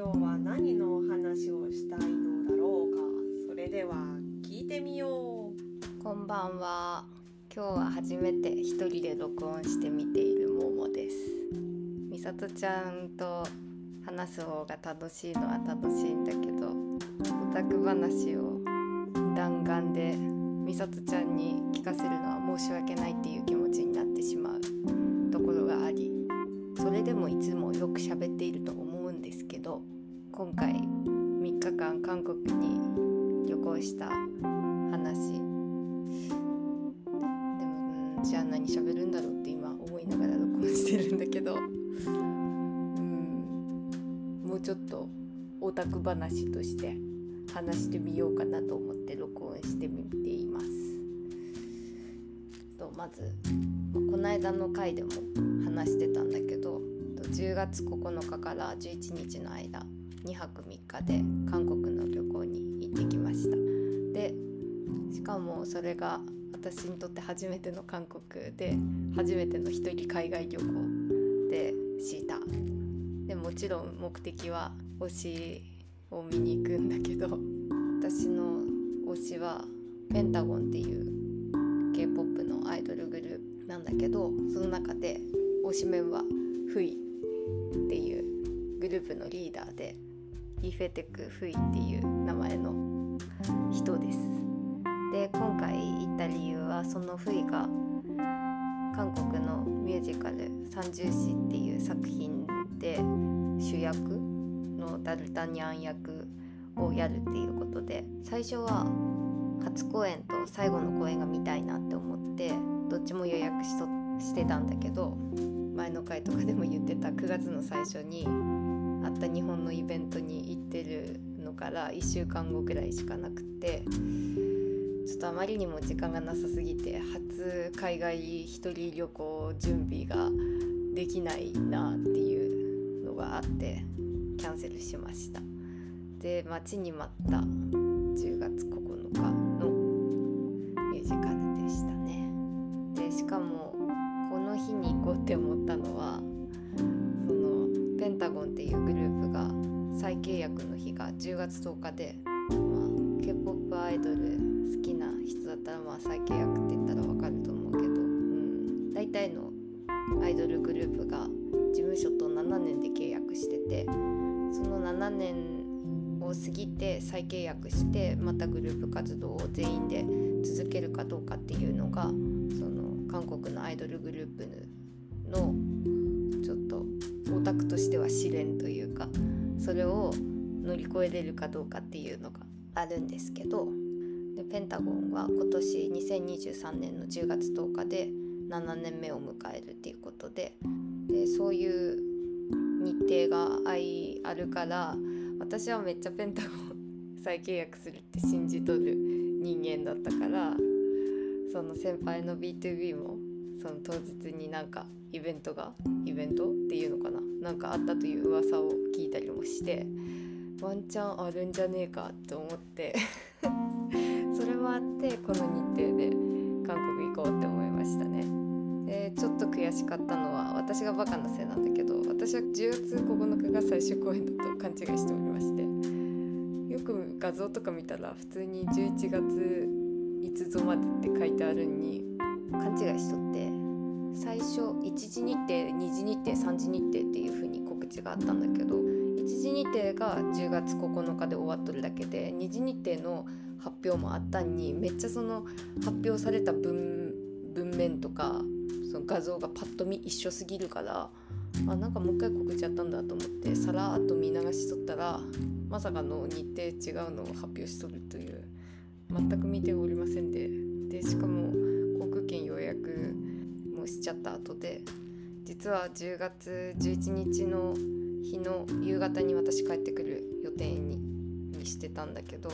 今日は何のお話をしたいのだろうか。それでは聞いてみよう。こんばんは。今日は初めて一人で録音してみているももです。みさとちゃんと話す方が楽しいのは楽しいんだけど、オタク話を弾丸でみさとちゃんに聞かせるのは申し訳ないっていう気持ちになってしまうところがあり、それでもいつもよく喋っていると思うんですけど、今回3日間韓国に旅行した話でもじゃあ何喋るんだろうって今思いながら録音してるんだけど、もうちょっとオタク話として話してみようかなと思って録音してみています。まずこの間の回でも話してたんだけど、10月9日から11日の間2泊3日で韓国の旅行に行ってきました。でしかもそれが私にとって初めての韓国で初めての一人海外旅行でした。でもちろん目的は推しを見に行くんだけど、私の推しはペンタゴンっていう K-POP のアイドルグループなんだけど、その中で推しメンはフイっていうグループのリーダーで、イフェテクフイっていう名前の人です。で今回行った理由は、そのフイが韓国のミュージカル三銃士っていう作品で主役のダルタニャン役をやるっていうことで、最初は初公演と最後の公演が見たいなって思ってどっちも予約してたんだけど、前の回とかでも言ってた9月の最初にあった日本のイベントに行ってるのから1週間後くらいしかなくて、ちょっとあまりにも時間がなさすぎて初海外一人旅行準備ができないなっていうのがあってキャンセルしました。で待ちに待った10月9日のミュージカルでしたね。でしかもこの日に行こうって思ったのは、そのペンタゴンっていうグループが再契約の日が10月10日で、K-POP アイドル好きな人だったら再契約って言ったら分かると思うけど、大体のアイドルグループが事務所と7年で契約してて、その7年を過ぎて再契約してまたグループ活動を全員で続けるかどうかっていうのが、その韓国のアイドルグループのちょっとオタクとしては試練というか、それを乗り越えれるかどうかっていうのがあるんですけど、でペンタゴンは今年2023年の10月10日で7年目を迎えるっていうことで、そういう日程があるから、私はめっちゃペンタゴン再契約するって信じとる人間だったから、その先輩の B2B もその当日になんかイベントっていうのかな、なんかあったという噂を聞いたりもして、ワンチャンあるんじゃねえかと思ってそれもあってこの日程で韓国行こうって思いましたね。でちょっと悔しかったのは私がバカなせいなんだけど、私は10月9日が最終公演だと勘違いしておりまして、よく画像とか見たら普通に11月いつぞまでって書いてあるのに勘違いしとって、最初1次日程、2次日程、3次日程っていう風に告知があったんだけど、1次日程が10月9日で終わっとるだけで、2次日程の発表もあったんに、めっちゃその発表された文面とかその画像がパッと見一緒すぎるから、なんかもう一回告知やったんだと思ってさらっと見流しとったら、まさかの日程違うのを発表しとるという、全く見ておりませんで、しかも航空券予約もしちゃった後で、実は10月11日の日の夕方に私帰ってくる予定にしてたんだけど、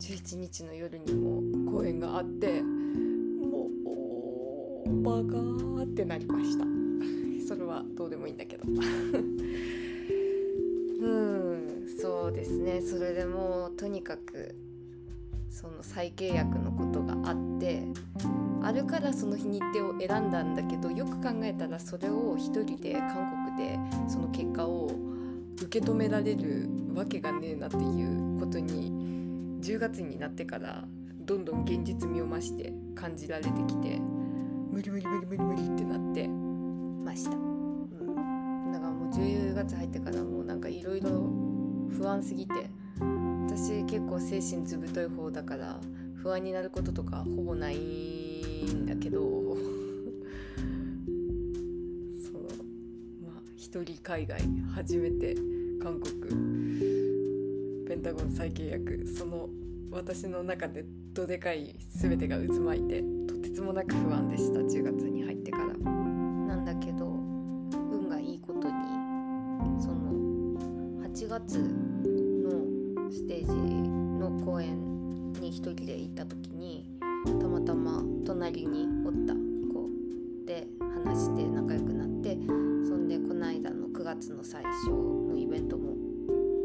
11日の夜にも公演があって、もうバカーってなりました。それはどうでもいいんだけどそうですね。それでもとにかくその再契約のことがあってあるから、その日日程を選んだんだけど、よく考えたらそれを一人で韓国でその結果を受け止められるわけがねえなっていうことに10月になってからどんどん現実味を増して感じられてきて、無理ってなってました。だからもう10月入ってからもうなんかいろいろ不安すぎて、私結構精神ずぶとい方だから不安になることとかほぼないんだけどそう、まあ、一人海外初めて韓国ペンタゴン再契約、その私の中でどでかい全てが渦巻いてとてつもなく不安でした、10月に入ってから。なんだけど運がいいことにその8月のステージの公演に一人で行った時にたまたま隣におった子で話して仲良くなって、そんでこの間の9月の最初のイベントも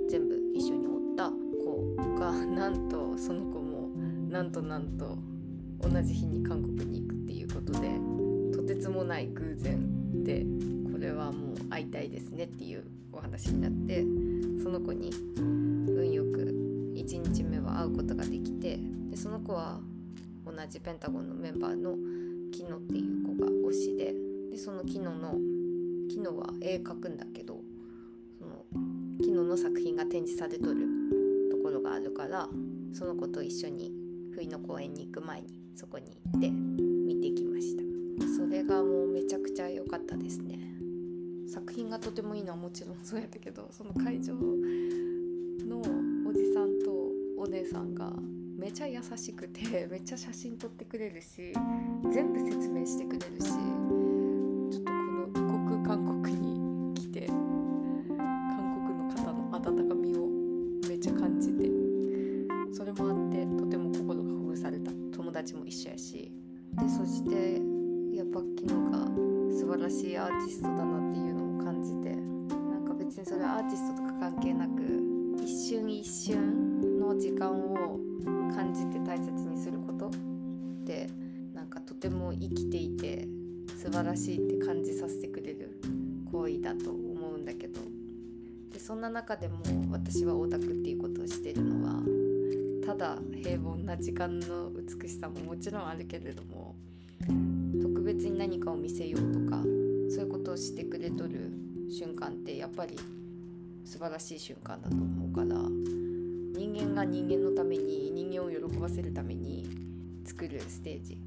全部一緒におった子がなんとその子もなんと同じ日に韓国に行くっていうことで、とてつもない偶然でこれはもう会いたいですねっていうお話になって、その子に運よく1日目は会うことができて、でその子は同じペンタゴンのメンバーのキノっていう子が推し でそのキノは絵描くんだけど、そのキノの作品が展示されとるところがあるから、その子と一緒に冬の公園に行く前にそこに行って見てきました。それがもうめちゃくちゃ良かったですね。作品がとてもいいのはもちろんそうやったけど、その会場のおじさんとお姉さんがめちゃ優しくて、めっちゃ写真撮ってくれるし、全部説明してくれるし、ちょっとこの異国韓国に来て韓国の方の温かみをめっちゃ感じて、それもあってとても心がほぐされた。友達も一緒やし、でそしてやっぱキノが素晴らしいアーティストだなっていうのを感じて、なんか別にそれはアーティストとか関係なく一瞬一瞬の時間を感じて大切にすることってなんかとても生きていて素晴らしいって感じさせてくれる行為だと思うんだけど、でそんな中でも私はオタクっていうことをしてるのは、ただ平凡な時間の美しさももちろんあるけれども、特別に何かを見せようとかそういうことをしてくれとる瞬間ってやっぱり素晴らしい瞬間だと思うから、人間が人間のために、人間を喜ばせるために作るステージ、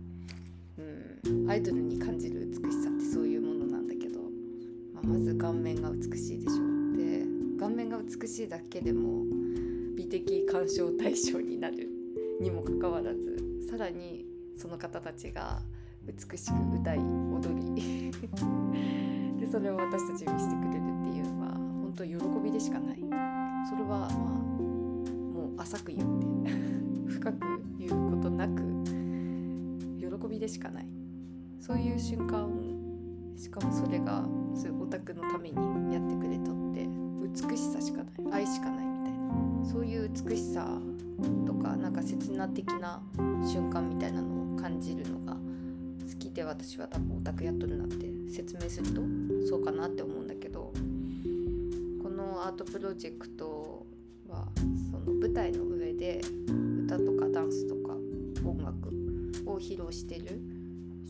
アイドルに感じる美しさってそういうものなんだけど、まず顔面が美しいでしょ。で顔面が美しいだけでも美的鑑賞対象になるにもかかわらず、さらにその方たちが美しく歌い踊りでそれを私たちに見せてくれるっていうのは本当に喜びでしかない。それはまあもう浅く言って深く言うことなく喜びでしかない、そういう瞬間。しかもそれがそういうオタクのためにやってくれとって美しさしかない、愛しかないみたいな、そういう美しさとかなんか刹那的な瞬間みたいなのを感じるのが好きで、私は多分オタクやっとるなって説明するとそうかなって思うんだけど、このアートプロジェクトはその舞台の上で歌とかダンスとか音楽を披露してる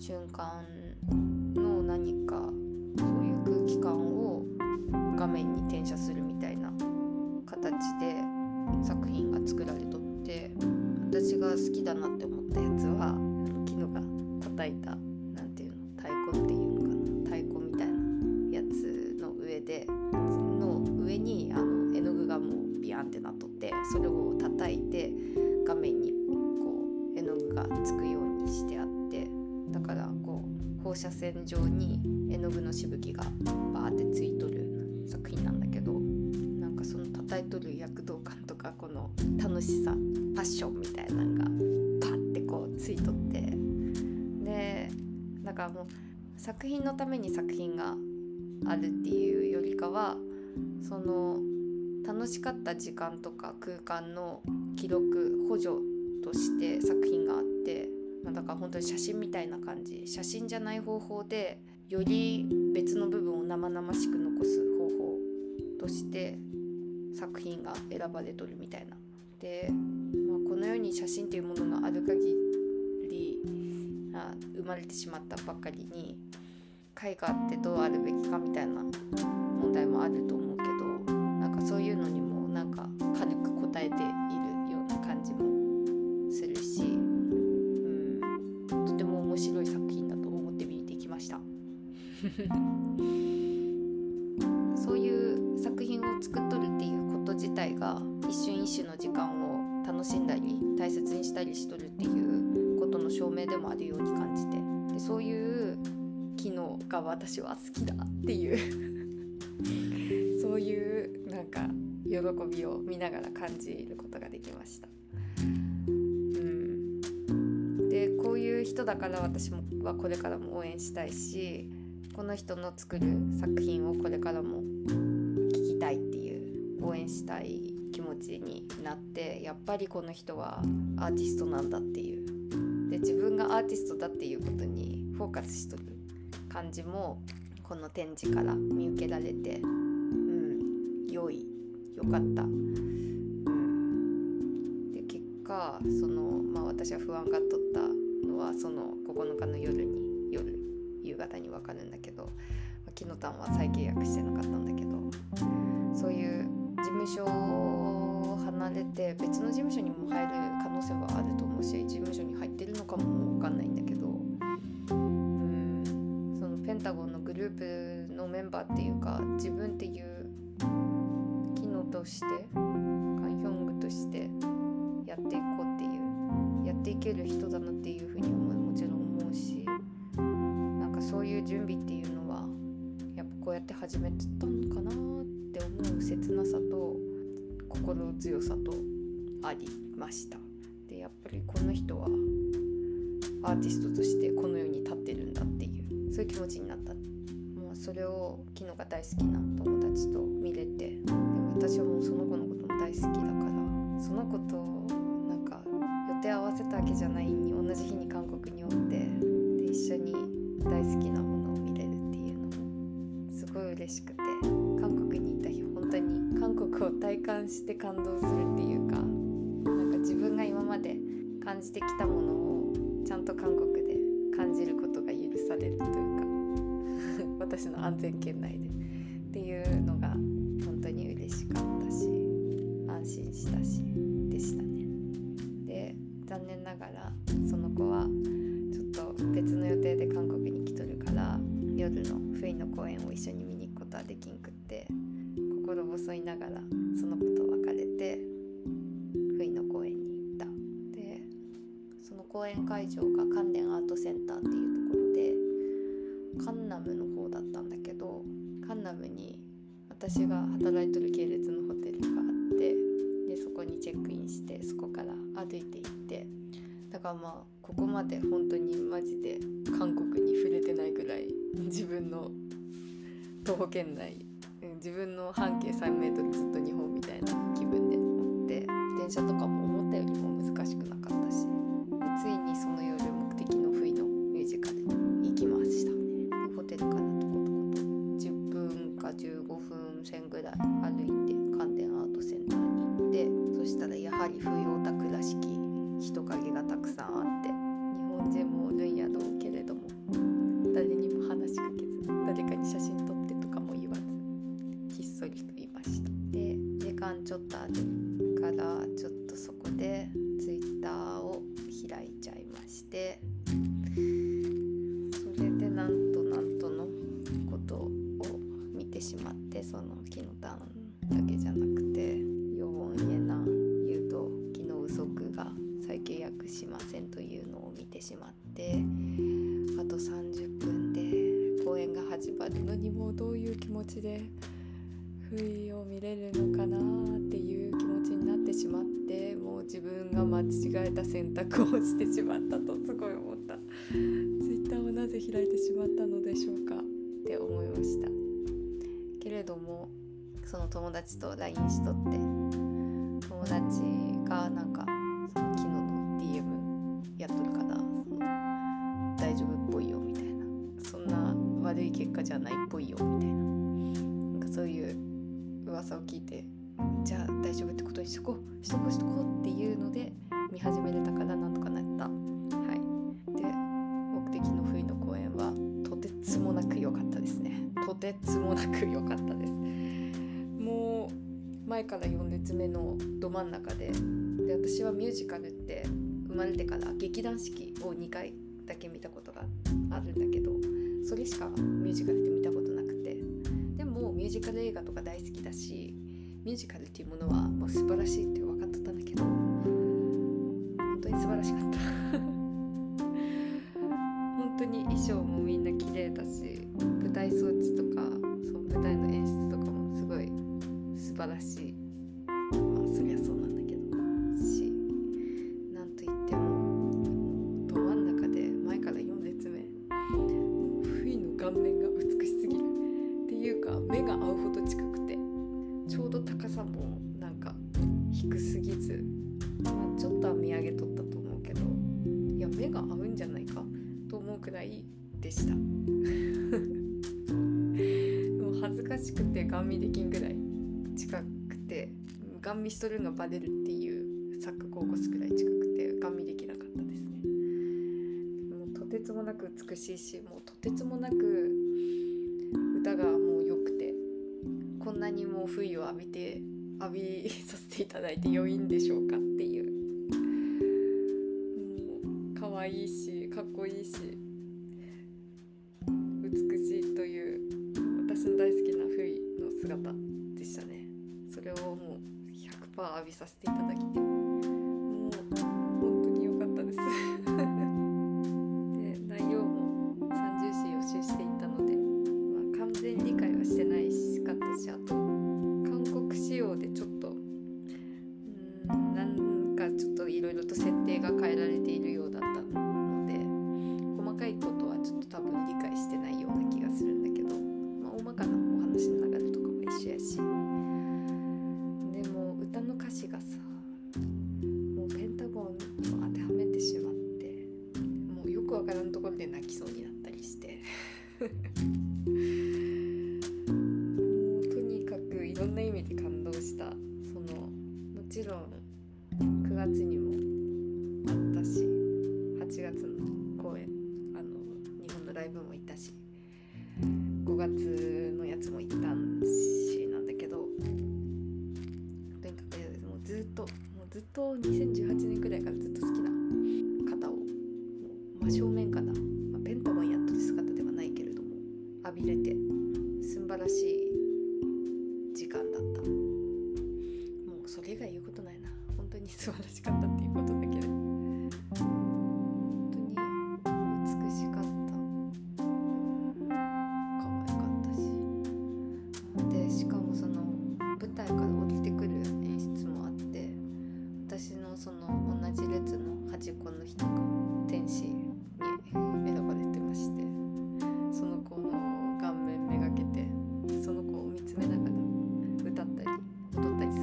瞬間の何かそういう空気感を画面に転写するみたいな形で作品が作られとって、私が好きだなって思ったやつはキノが叩いたなんていうの、太鼓っていうのかな、太鼓みたいなやつの上に絵の具がもうビヤンってなっとって、それを叩いて画面にこう絵の具がつくようにしてあって、だからこう放射線上に絵の具のしぶきがバーってついとる作品なんだけど、なんかその叩いとる躍動感とかこの楽しさ、パッションみたいなのがパッてこうついとって、でなんかもう作品のために作品があるっていうよりかは、その楽しかった時間とか空間の記録補助として作品があって、だから本当に写真みたいな感じ、写真じゃない方法でより別の部分を生々しく残す方法として作品が選ばれとるみたいな。で、まあ、この世に写真というものがある限り、生まれてしまったばっかりに絵画ってどうあるべきかみたいな問題もあると思うけど、なんかそういうのにもなんか軽く応えているような感じもするし、とても面白い作品だと思って見てきましたそういう作品を作っとるっていうこと自体が一瞬一瞬の時間を楽しんだり大切にしたりしとるっていうことの証明でもあるように感じて、でそういう機能が私は好きだっていうそういうなんか喜びを見ながら感じることができました。でこういう人だから私はこれからも応援したいし、この人の作る作品をこれからも聞きたいっていう応援したい気持ちになって、やっぱりこの人はアーティストなんだっていう、で自分がアーティストだっていうことにフォーカスしとる感じもこの展示から見受けられて、良かった。で結果その、私は不安がとったのはその9日の夜夕方に分かるんだけど、キノタンは再契約してなかったんだけど、そういう事務所を離れて別の事務所にも入る可能性はあると思うし、事務所に入ってるのかも分かんないんだけど、ペンタゴンのグループのメンバーっていうか、自分っていう機能としてカンヒョングとしてやっていこうっていう、やっていける人だなっていうふうにもちろん思うし、なんかそういう準備っていうのはやっぱこうやって始めてたのかなって思う切なさと心強さとありました。でやっぱりこの人はアーティストとしてこの世に立ってるんだっていう、そういう気持ちになった。もうそれをキノが大好きな友達と見れて、で私はもうその子のことも大好きだから、その子となんか予定合わせたわけじゃないに同じ日に韓国におって、で一緒に大好きなものを見れるっていうのもすごい嬉しくて、韓国に行った日本当に韓国を体感して感動するっていうか、なんか自分が今まで感じてきたものをちゃんと韓国で感じることが許されるというか私の安全圏内でっていうのが本当に嬉しかったし安心したしでしたね。で残念ながらその子はちょっと別の予定で韓国に来とるから、夜のフイの公演を一緒に見に行くことはできんくって、心細いながらその子と別れてフイの公演に行った。でその公演会場が関連アートセンターっていうカンナムの方だったんだけど、カンナムに私が働いとる系列のホテルがあって、でそこにチェックインして、そこから歩いて行って、だからここまで本当にマジで韓国に触れてないぐらい、自分の徒歩圏内、自分の半径3メートルずっと日本みたいな気分で乗って、電車とかも思ったよりも難しくなかったし、でついにその夜目的の冬のミュージカルに行きました。ホテルからとこと10分か15分線ぐらい歩いて関連アートセンターに行って、そしたらやはり冬オタクらしき人影がたくさんあって、日本人もおるんやろうけれども誰にも話しかけず、誰かに写真撮ってとかも言わずひっそりといました。で時間ちょっとあるからちょっとそこでツイッターを開いちゃいまして、それでなんとのことを見てしまって、そのキノタンだけじゃなくてヨウォンイエナユウとキノウソクが再契約しませんというのを見てしまって、あと30分で公演が始まるのにもうどういう気持ちで不意を見れるのかなっていう気持ちになってしまって、もう自分が間違えた選択をしてしまったとすごい思った。ツイッターをなぜ開いてしまったのでしょうかって思いましたけれども、その友達と LINE しとって、友達がなんかその昨日の DM やっとるから大丈夫っぽいよみたいな、そんな悪い結果じゃないっぽいよみたいな、なんかそういう噂を聞いて、じゃあしとこうっていうので見始めれたからなんとかなった。はい。で、目的の冬の公園はとてつもなく良かったですね。とてつもなく良かったです。もう前から4列目のど真ん中で、で私はミュージカルって生まれてから劇団四季を2回だけ見たことがあるんだけど、それしかミュージカルって見たことなくて、でもミュージカル映画とか大好きだし、ミュージカルっていうものはもう素晴らしいって分かってたんだけど、本当に素晴らしかった本当に衣装もみんな綺麗だし、舞台装置とかその舞台の演出とかもすごい素晴らしい、まあそりゃそうなんだけどし、なんといってもど真ん中で前から4列目、もうフィの顔面が美しすぎるっていうか、目が合うほど近くて、ちょうど高さもなんか低すぎず、まあ、ちょっとは見上げとったと思うけど、いや目が合うんじゃないかと思うくらいでしたもう恥ずかしくて顔見できんぐらい近くて、顔見しとるのがバレるっていう錯覚を起こすくらい近くて顔見できなかったですね。もうとてつもなく美しいし、もうとてつもなく歌がもう良くて、こんなにも冬を浴びさせていただいて良いんでしょうかっていう、もう可愛いしかっこいいし美しいという私の大好きな冬の姿でしたね。それをもう 100% 浴びさせていただきて、もう本当に良かったですで内容も三重詩予習していったので、まあ、完全理解はしてないしかったし、あと韓国仕様でちょっとなんかちょっといろいろと設定が変えられているようだったので、細かいことはちょっと多分理解してないような気がするんだけど、まあ、大まかなお話の流れとかも一緒やし、でも歌の歌詞がさ、もうペンタゴンにも当てはめてしまって、もうよくわからんところで泣きそうになったりしていろんな意味で感動した。そのもちろん9月にもあったし、8月の公演、日本のライブも行ったし、5月のやつも行ったしなんだけど、とにかくもうずっと2018年くらいからずっと好きな方を真正面から、まあ、ペンタゴンやっとる姿ではないけれども浴びれて素晴らしい時間だった。もうそれ以外言うことないな。本当に素晴らしかったっていうことだけで、本当に美しかった。可愛かったし。で、しかもその舞台から降りてくる演出もあって、私のその同じ列の端っこの人が天使に選ばれてまして、その子の顔面めがけて、その子を見つめながら歌ったり踊ったりする、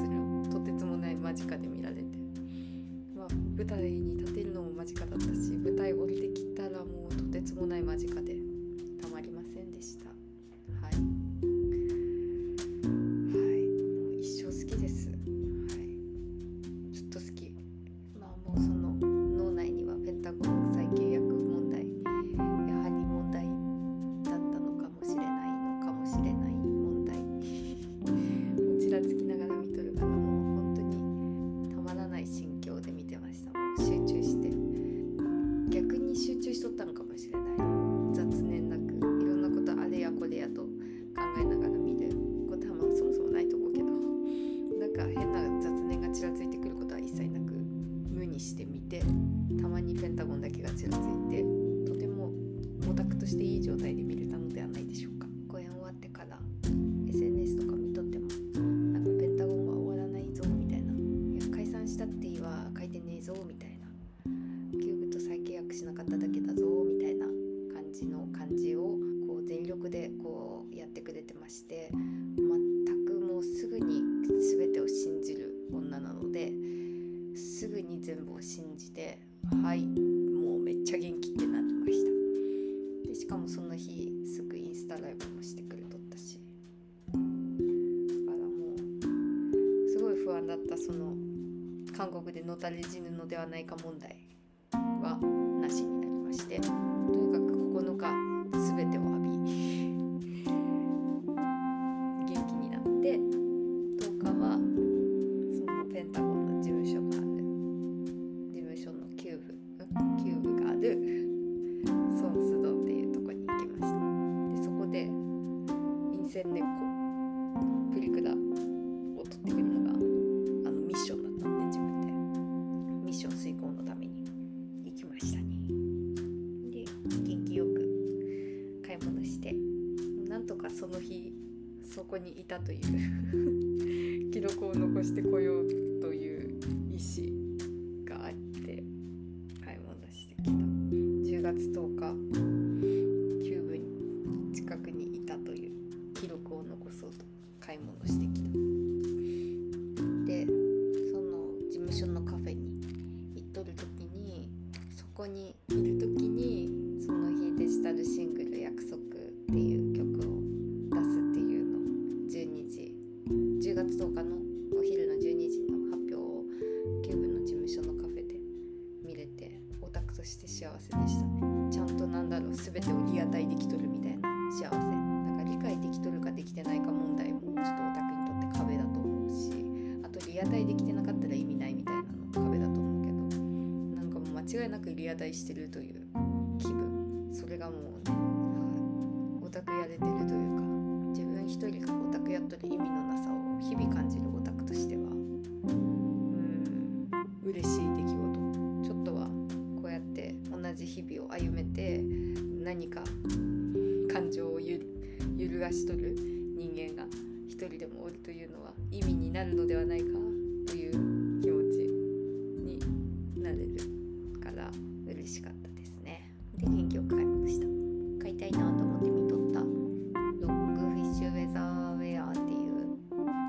とてつもない間近で見られて、まあ、舞台に立てるのも間近だったし、舞台降りてきたらもうとてつもない間近でたまりませんでした。はい、はい、もう一生好きです、はい、ずっと好き。まあもうその脳内にはペンタゴン再契約問題、やはり問題だったのかもしれないのかもしれないしてみて、たまにペンタゴンだけがちらついて、とてもオタクとしていい状態で見れたのではないでしょうか。公演終わってから SNS とか見とっても、なんかペンタゴンは終わらないぞみたいな、いや解散したって言わ書いてねえぞみたいな、キューブと再契約しなかっただけだぞみたいな感じの感じをこう全力でこうやってくれてまして、全くもうすぐに全てを信じる女なので、すぐに全部を信じて、はい、もうめっちゃ元気ってなってました。でしかもその日すぐインスタライブもしてくれとったし、だからもうすごい不安だった。その韓国でのたれ死ぬのではないか問題はなしになりまして、とにかく9日すべてを浴び元気になって、10日はそのペンタゴンの事務所がある事務所のキューブがあるソンスドンっていうところに行きました。でそこで陰線猫プリクラを取ってくるのがミッションだったんで、自分でミッション遂行のために行きましたね。で元気よく買い物して、なんとかその日そこにいたという記録を残してこようという意志があって買い物してきた。10月10日キューブに近くにいたという記録を残そうと買い物してきた。でその事務所のカフェに行っとるときに、そこにいるときにその日デジタルシングル「約束」っていう曲を出すっていうのを10月10日のお昼の12時の発表をキューブの事務所のカフェで見れて、オタクとして幸せでしたね。ちゃんと全てをリアタイできとるみたいな幸せ。なんか理解できとるかできてないか問題もちょっとオタクにとって壁だと思うし、リアタイできてなかったら意味ないみたいなの壁だと思うけど、なんかもう間違いなくリアタイしてるという気分、それがもうね、オタクやれてるというか、自分一人がオタクやっとる意味のなさを日々感じるオタクとしては、嬉しい出来事。ちょっとはこうやって同じ日々を歩めて、何か感情を揺るがしとる人間が一人でもおるというのは意味になるのではないかという気持ちになれるから嬉しかったですね。で元気を買いました。買いたいなと思って見とったロックフィッシュウェザーウェアっていう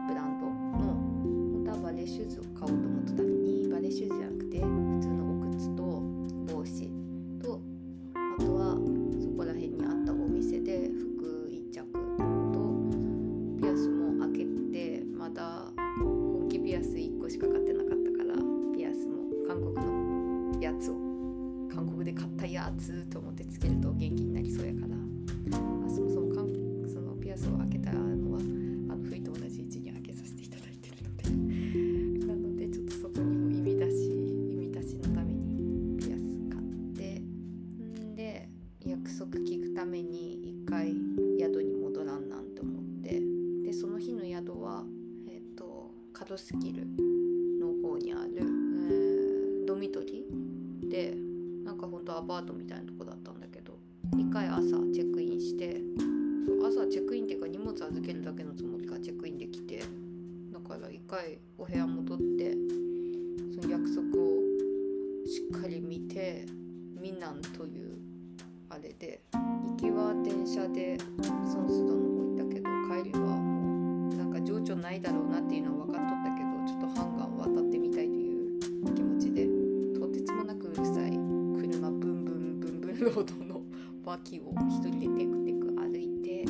ブランドの、本当はバレーシューズを買おうと思ってたのに、バレーシューズじゃなくて普通のお靴と帽子と、あとはそこら辺にあったお店で服1着しか買ってなかったから、ピアスも韓国で買ったやつと思ってつけると元気になりそうやから、そもそもそのピアスを開けたのはふいと同じ位置に開けさせていただいているのでなのでちょっとそこにも意味出しのためにピアス買って、んで約束聞くために一回宿に戻らんなんて思って、でその日の宿はカドスキルの方にある、ドミトリーで、なんかほんとアパートみたいなとこだったんだけど、1回朝チェックインして、朝チェックインっていうか荷物預けるだけのつもりがチェックインできて、だから1回お部屋戻って、その約束をしっかり見て、ミナンというあれで行きは電車でソンスドの方行ったけど、帰りはもうなんか情緒ないだろうなっていうのは分かっとったけど、ちょっとハンガン渡ってみたいという気持ちで、とてつもなくうるさい車ブンブンブンブンロードの脇を一人でテクテク歩いて、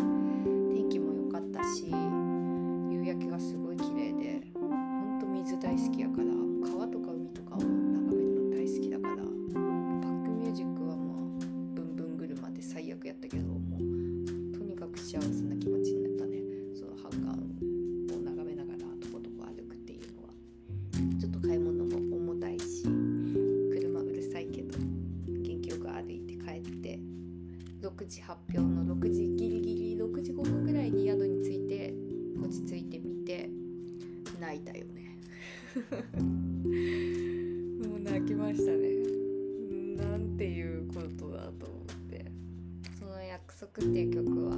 天気も良かったし夕焼けがすごい綺麗で、ほんと水大好きやから、川とか海とかを眺めるの大好きだから、バックミュージックはまあブンブン車で最悪やったけど、もうとにかく幸せな気持ちになったね。そのハンガン6時発表の6時ギリギリ6時5分ぐらいに宿に着いて、落ち着いてみて泣いたよねもう泣きましたね。なんていうことだと思って、その約束っていう曲は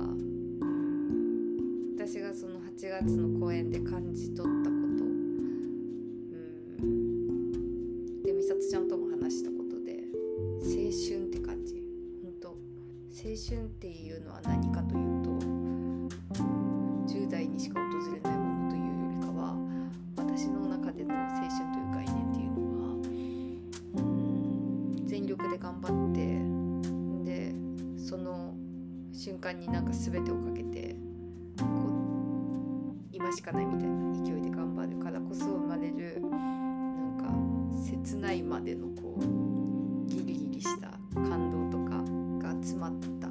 私がその8月の公演で感じ取ったこと、で美里ちゃんとも話したことで、青春って感じ。青春っていうのは何かというと、10代にしか訪れないものというよりかは、私の中での青春という概念っていうのは、全力で頑張って、でその瞬間になんか全てをかけて、こう今しかないみたいな勢いで頑張るからこそ生まれる、なんかないまでのこうギリギリした感動とかが詰まった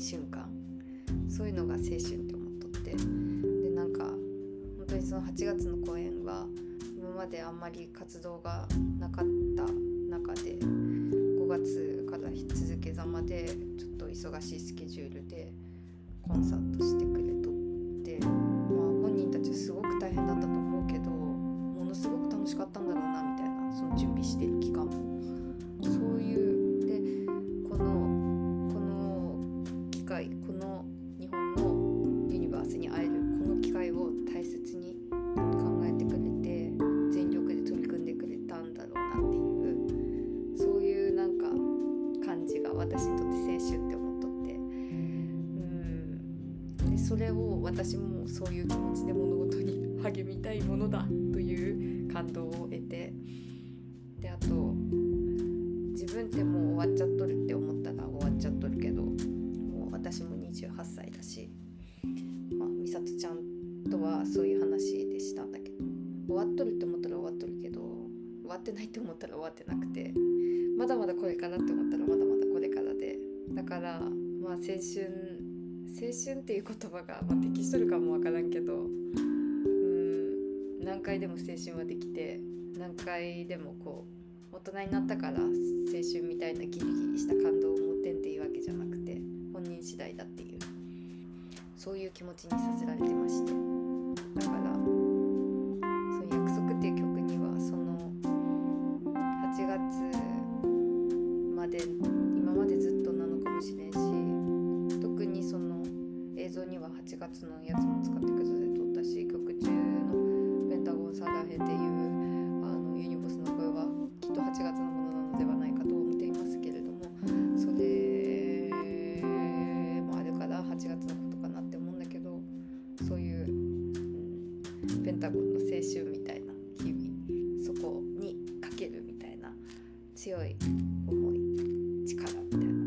瞬間、そういうのが青春って思っとって、でなんか本当にその8月の公演は今まであんまり活動がなかった中で5月から続けざまでちょっと忙しいスケジュールでコンサートしてくれとって、まあ、本人たちはすごく大変だったと思うけどものすごく楽しかったんだろうなみたいな、その準備してる期間もそういうで、この機会、この日本のユニバースに会えるこの機会を大切に考えてくれて全力で取り組んでくれたんだろうなっていう、そういうなんか感じが私にとって青春って思う。それを私もそういう気持ちで物事に励みたいものだという感動を得て、であと自分ってもう終わっちゃっとるって思ったら終わっちゃっとるけど、もう私も28歳だし、まあ、美里ちゃんとはそういう話でしたんだけど、終わっとるって思ったら終わっとるけど終わってないって思ったら終わってなくて、まだまだこれからって思ったらまだまだこれからで、だからまあ青春っていう言葉が、まあ、適しとるかもわからんけど、何回でも青春はできて、何回でもこう大人になったから青春みたいなギリギリした感動を持てんっていうわけじゃなくて本人次第だっていう、そういう気持ちにさせられてまして、だからその「約束」っていう曲にはその8月まで今までずっとなのかもしれんし。特にその映像には8月のやつも使ってくださって撮ったし、曲中のペンタゴンサーダー編っていうユニボスの声はきっと8月のものなのではないかと思っていますけれども、それもあるから8月のことかなって思うんだけど、そういう、ペンタゴンの青春みたいな日々、そこにかけるみたいな強い思い、力みたいな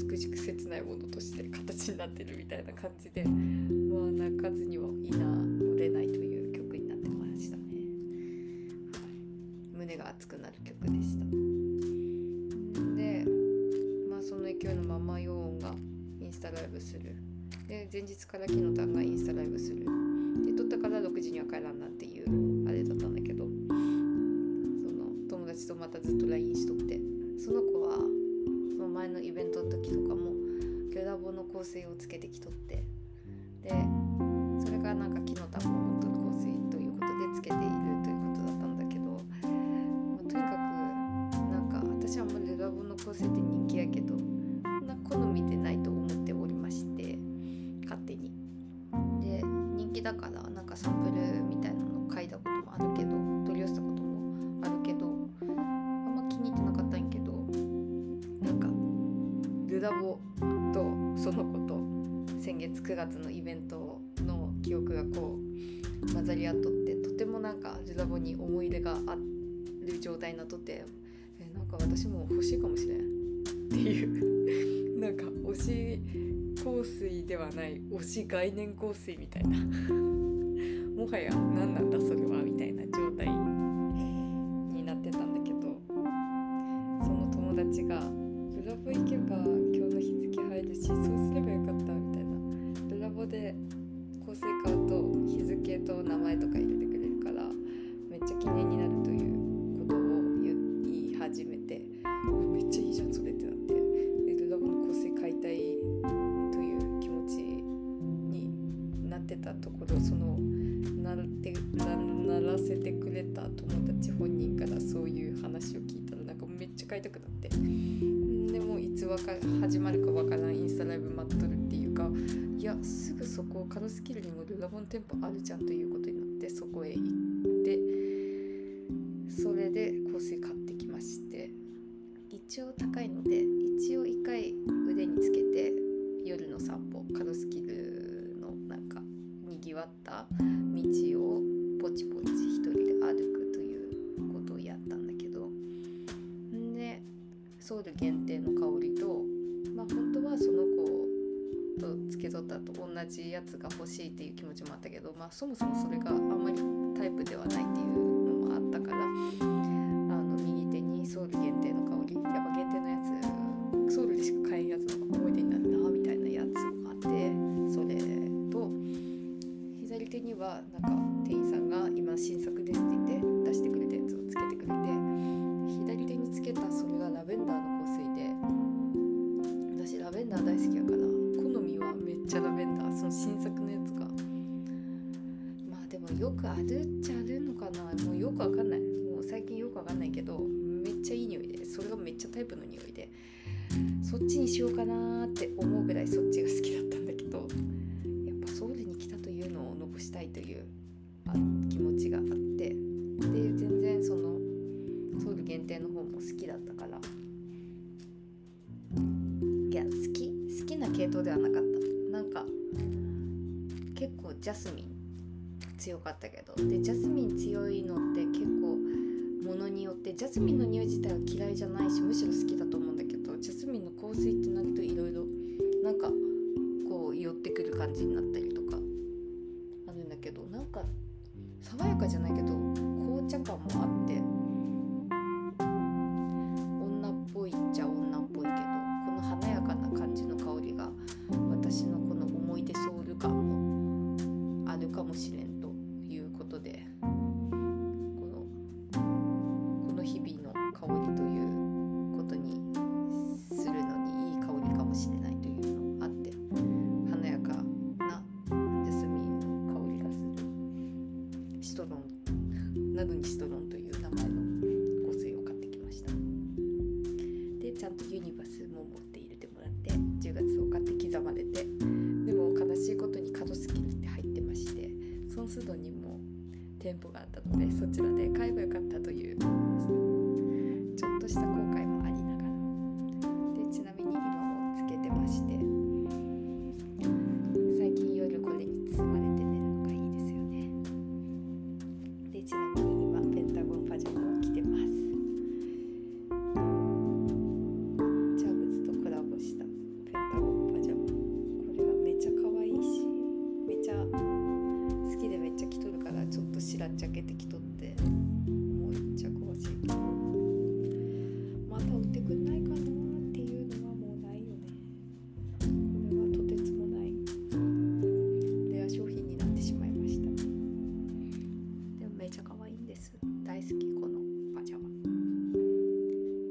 美しく切ないものとして形になってるみたいな感じで、まあ泣かずにはいな折れないという曲になってましたね。胸が熱くなる曲でした。で、まあその勢いのままヨウがインスタライブする。で、前日からキノタンがインスタライブする。で、撮ったから6時には帰らんなっていうあれだったんだけど、その友達とまたずっと LINE しとって、その子は前のイベントの時とかもギョダボの香水をつけてきとって、でそれからなんか木の田も持っとる香水ということでつけているということだったんだけど、まあ、とにかくなんか私はあんまりギョダボの香水って人気やけどなんか好みでないと思っておりまして、勝手にで人気だからなんかサンプルみたいなのを嗅いだこともあるけど取り寄せたこともあるけどあんま気に入ってなかったんやけど、なんかルダボとその子と先月9月のイベントの記憶がこう混ざり合っとって、とてもなんかルダボに思い入れがある状態になっとって、なんか私も欲しいかもしれんっていうなんか推し香水ではない推し概念香水みたいなもはや何なんだそれはみたいな状態になってたんだけど、その友達がルラボ行けば今日の日付入るしそうすればよかったみたいな、ルラボで香水買うと日付と名前とか入れてくれるからめっちゃ記念になるということを言い始めて、めっちゃいいじゃんそれってなって、ルラボの香水買いたいという気持ちになってたところ、そのならせてくれた友達本人からそういう話を聞いたらなんかめっちゃ買いたくなって、でもいつ始まるかわからんインスタライブ待っとるっていうか、いやすぐそこカロスキルにもルラボン店舗あるじゃんということになってそこへ行って、それで香水買ってきまして、一応高いので一応1回腕につけて夜の散歩、カロスキルのなんかにぎわった道をポチポチ一人で歩くということをやったんだけど、でソウル限定の香りと、まあ本当はその子とつけとったと同じやつが欲しいっていう気持ちもあったけど、まあそもそもそれがあんまりタイプではないっていうのもあったから。ちゃあるのかな、もうよくわかんない、もう最近よくわかんないけど、めっちゃいい匂いで、それがめっちゃタイプの匂いで、そっちにしようかなって思うぐらいそっちが好きだったんだけど、やっぱソウルに来たというのを残したいという気持ちがあって、で全然そのソウル限定の方も好きだったから、いや好きな系統ではなかった。なんか結構ジャスミン強かったけど、でジャスミン強いのって結構ものによって、ジャスミンの匂い自体は嫌いじゃないし、むしろ好きだと思うんだけど、ジャスミンの香水ってなるといろいろなんかこう寄ってくる感じになったりとかあるんだけど、なんか爽やかじゃないけど紅茶感もあって、女っぽいっちゃ女っぽいけど、この華やかな感じの香りが私のこの思い出ソウル感もあるかもしれんということで、この日々の香りということにするのにいい香りかもしれないというのがあって、華やかなジャスミンの香りがするシトロンなどに、シトロンという名前の香水を買ってきました。でちゃんとユニバスも持って入れてもらって、10月を買って刻まれて、でも悲しいことにカドスキルって入ってまして、ソンスドにも店舗があったので、そちらで買えばよかったというちょっとした後悔もありながら、でちなみに今もつけてまして、最近夜これに包まれて寝るのがいいですよね。でちなみに今ペンタゴンパジャマを着てます。チャーブズとコラボしたペンタゴンパジャマ、これがめっちゃ可愛いし、めっちゃ好きでめっちゃ着とるから、ちょっとしらっちゃけて着とって、もうめっちゃ詳しいけど、また売ってくんないかなっていうのはもうないよね。これはとてつもないレア商品になってしまいました。でもめっちゃ可愛いんです、大好きこのパジャマ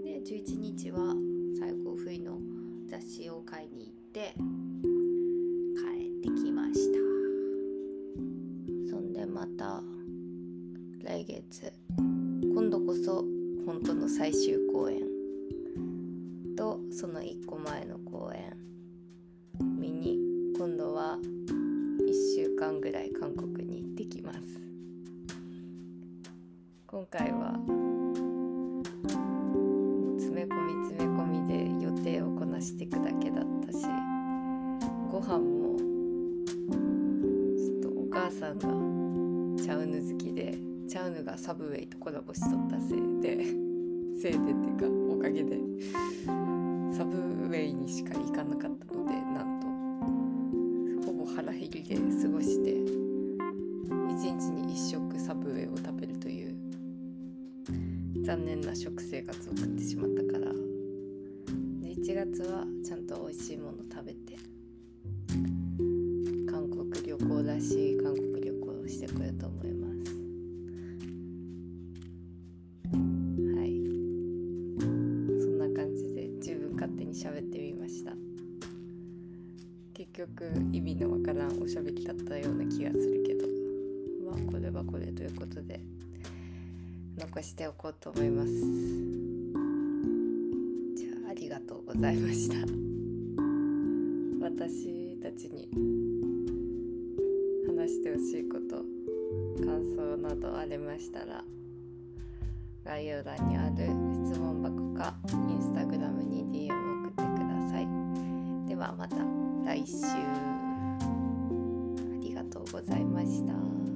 で。11日は最高不意の雑誌を買いに行って帰ってきました。また来月、今度こそ本当の最終公演とその1個前の公演見に、今度は1週間ぐらい韓国に行ってきます。今回はもう詰め込みで予定をこなしていくだけだったし、ご飯もちょっとお母さんがチャウヌ好きで、チャウヌがサブウェイとコラボしとったせいでっていうか、おかげでサブウェイにしか行かなかったので、なんとほぼ腹減りで過ごして、1日に1食サブウェイを食べるという残念な食生活を送ってしまったから、で1月はちゃんと美味しいもの食べて、韓国旅行らしい韓国旅行してくると思います。はい、そんな感じで自分勝手に喋ってみました。結局意味のわからんおしゃべりだったような気がするけど、まあこれはこれということで残しておこうと思います。じゃあありがとうございました。私たちに話してほしいこと、感想などありましたら、概要欄にある質問箱かインスタグラムに DM 送ってください。ではまた来週。ありがとうございました。